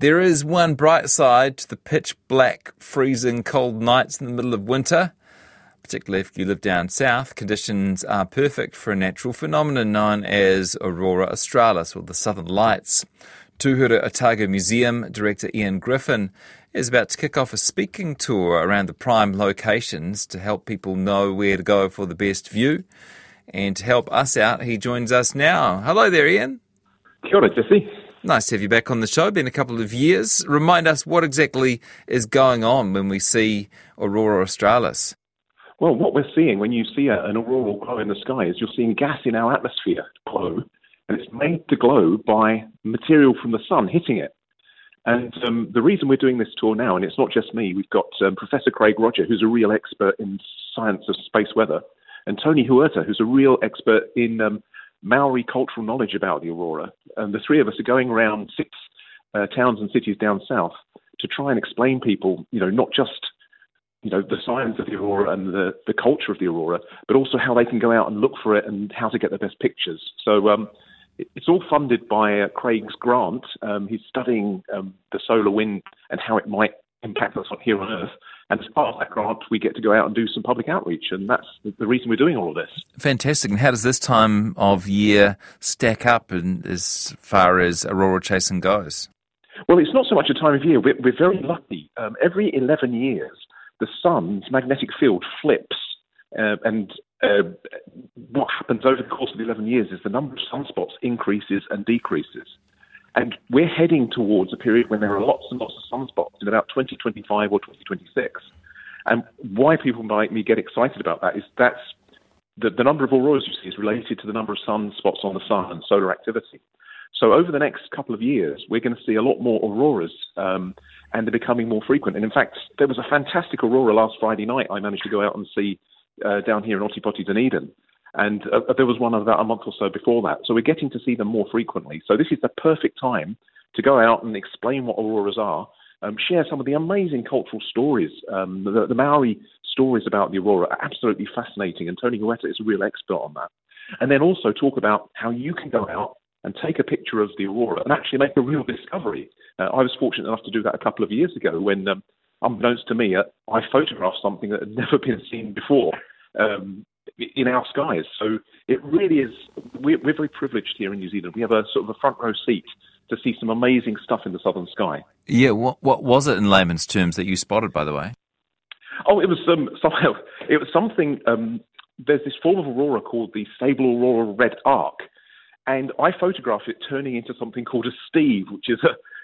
There is one bright side to the pitch-black, freezing cold nights in the middle of winter. Particularly if you live down south, conditions are perfect for a natural phenomenon known as Aurora Australis, or the Southern Lights. Tuhura Otago Museum Director Ian Griffin is about to kick off a speaking tour around the prime locations to help people know where to go for the best view. And to help us out, he joins us now. Hello there, Ian. Kia ora, Jesse. Nice to have you back on the show. Been a couple of years. Remind us what exactly is going on when we see Aurora Australis. Well, what we're seeing when you see an auroral glow in the sky is you're seeing gas in our atmosphere glow, and it's made to glow by material from the sun hitting it. And the reason we're doing this tour now, and it's not just me, we've got Professor Craig Roger, who's a real expert in science of space weather, and Tony Huerta, who's a real expert in Maori cultural knowledge about the aurora. And the three of us are going around six towns and cities down south to try and explain people, not just the science of the aurora and the culture of the aurora, but also how they can go out and look for it and how to get the best pictures. So it's all funded by Craig's grant. He's studying the solar wind and how it might impact us here on Earth. And as part of that grant, we get to go out and do some public outreach. And that's the reason we're doing all of this. Fantastic. And how does this time of year stack up as far as aurora chasing goes? Well, it's not so much a time of year. We're very lucky. Every 11 years, the sun's magnetic field flips. And what happens over the course of the 11 years is the number of sunspots increases and decreases. And we're heading towards a period when there are lots and lots of sunspots in about 2025 or 2026. And why people like me get excited about that is that's the number of auroras you see is related to the number of sunspots on the sun and solar activity. So over the next couple of years, we're going to see a lot more auroras, and they're becoming more frequent. And in fact, there was a fantastic aurora last Friday night I managed to go out and see down here in Ōtepoti, Dunedin. And there was one about a month or so before that. So we're getting to see them more frequently. So this is the perfect time to go out and explain what auroras are, share some of the amazing cultural stories. The Maori stories about the aurora are absolutely fascinating, and Tony Huerta is a real expert on that. And then also talk about how you can go out and take a picture of the aurora and actually make a real discovery. I was fortunate enough to do that a couple of years ago when, unbeknownst to me, I photographed something that had never been seen before. In our skies. So it really is, we're very privileged here in New Zealand. We have a sort of a front row seat to see some amazing stuff in the southern sky. Yeah, what was it in layman's terms that you spotted, by the way? Oh, it was something, there's this form of aurora called the stable aurora red arc, and I photographed it turning into something called a Steve, which is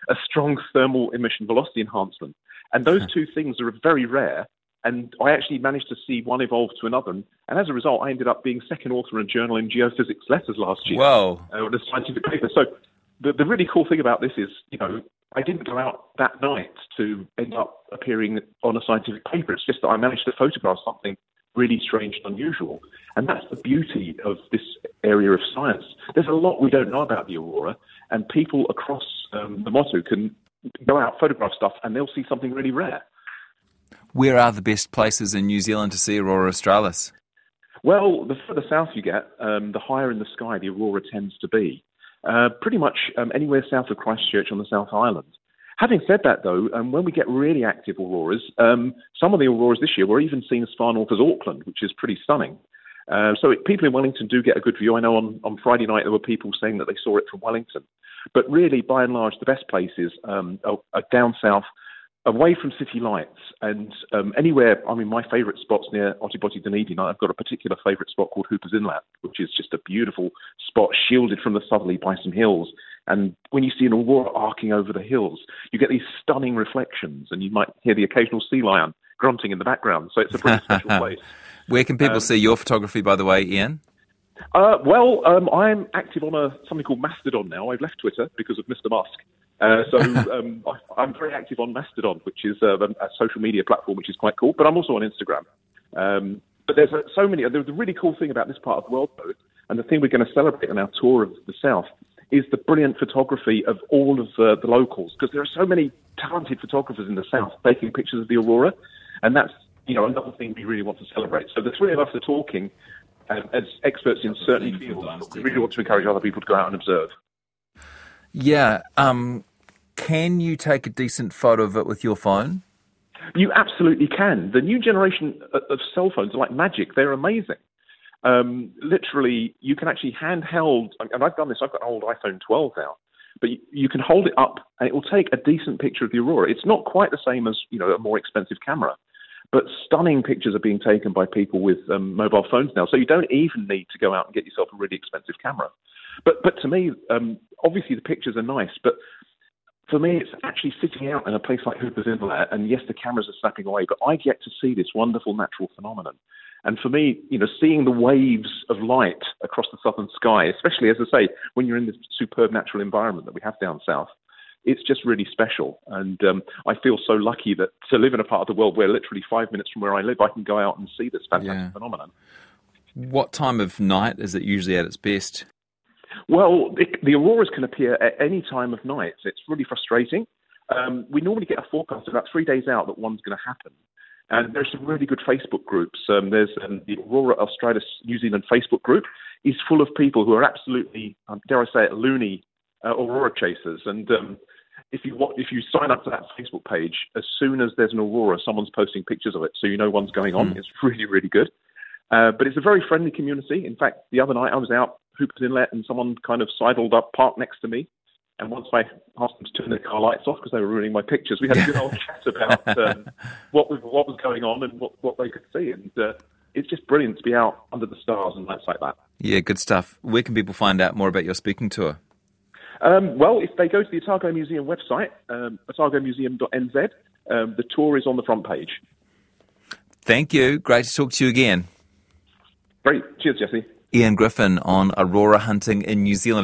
a strong thermal emission velocity enhancement. And those two things are very rare. And I actually managed to see one evolve to another. And as a result, I ended up being second author in a journal in geophysics letters last year. Wow. On a scientific paper. So the really cool thing about this is, I didn't go out that night to end up appearing on a scientific paper. It's just that I managed to photograph something really strange and unusual. And that's the beauty of this area of science. There's a lot we don't know about the aurora, and people across the motu can go out, photograph stuff, and they'll see something really rare. Where are the best places in New Zealand to see Aurora Australis? Well, the further south you get, the higher in the sky the aurora tends to be. Pretty much anywhere south of Christchurch on the South Island. Having said that, though, when we get really active auroras, some of the auroras this year were even seen as far north as Auckland, which is pretty stunning. So people in Wellington do get a good view. I know on Friday night there were people saying that they saw it from Wellington. But really, by and large, the best places are down south, away from city lights, and anywhere. I mean, my favourite spot's near Ōtepoti, Dunedin. I've got a particular favourite spot called Hooper's Inlet, which is just a beautiful spot shielded from the southerly by some hills. And when you see an aurora arcing over the hills, you get these stunning reflections, and you might hear the occasional sea lion grunting in the background. So it's a pretty special place. Where can people see your photography, by the way, Ian? Well, I'm active on something called Mastodon now. I've left Twitter because of Mr. Musk. So I'm very active on Mastodon, which is a social media platform, which is quite cool. But I'm also on Instagram. But there's so many. The really cool thing about this part of the world, though, and the thing we're going to celebrate on our tour of the South, is the brilliant photography of all of the locals, because there are so many talented photographers in the South taking pictures of the aurora, and that's another thing we really want to celebrate. So the three of us are talking as experts in certain fields. We really want to encourage other people to go out and observe. Yeah, Can you take a decent photo of it with your phone? You absolutely can. The new generation of cell phones are like magic. They're amazing. Literally, you can actually handheld, and I've done this, I've got an old iPhone 12 now, but you can hold it up and it will take a decent picture of the aurora. It's not quite the same as, you know, a more expensive camera, but stunning pictures are being taken by people with mobile phones now. So you don't even need to go out and get yourself a really expensive camera. But to me, obviously the pictures are nice, but for me, it's actually sitting out in a place like Hooper's Inlet, and yes, the cameras are snapping away, but I get to see this wonderful natural phenomenon. And for me, you know, seeing the waves of light across the southern sky, especially, as I say, when you're in this superb natural environment that we have down south, it's just really special. And I feel so lucky that to live in a part of the world where literally 5 minutes from where I live, I can go out and see this fantastic phenomenon. What time of night is it usually at its best? Well, the auroras can appear at any time of night. It's really frustrating. We normally get a forecast about 3 days out that one's going to happen. And there's some really good Facebook groups. There's the Aurora Australis New Zealand Facebook group is full of people who are absolutely, dare I say it, loony aurora chasers. And if you sign up to that Facebook page, as soon as there's an aurora, someone's posting pictures of it, so you know one's going on. It's really, really good. But it's a very friendly community. In fact, the other night I was out Hooper's Inlet and someone kind of sidled up, parked next to me. And once I asked them to turn their car lights off because they were ruining my pictures, we had a good old chat about what was going on and what they could see. And it's just brilliant to be out under the stars and nights like that. Yeah, good stuff. Where can people find out more about your speaking tour? Well, if they go to the Otago Museum website, otagomuseum.nz, the tour is on the front page. Thank you. Great to talk to you again. Great. Cheers, Jesse. Ian Griffin on aurora hunting in New Zealand.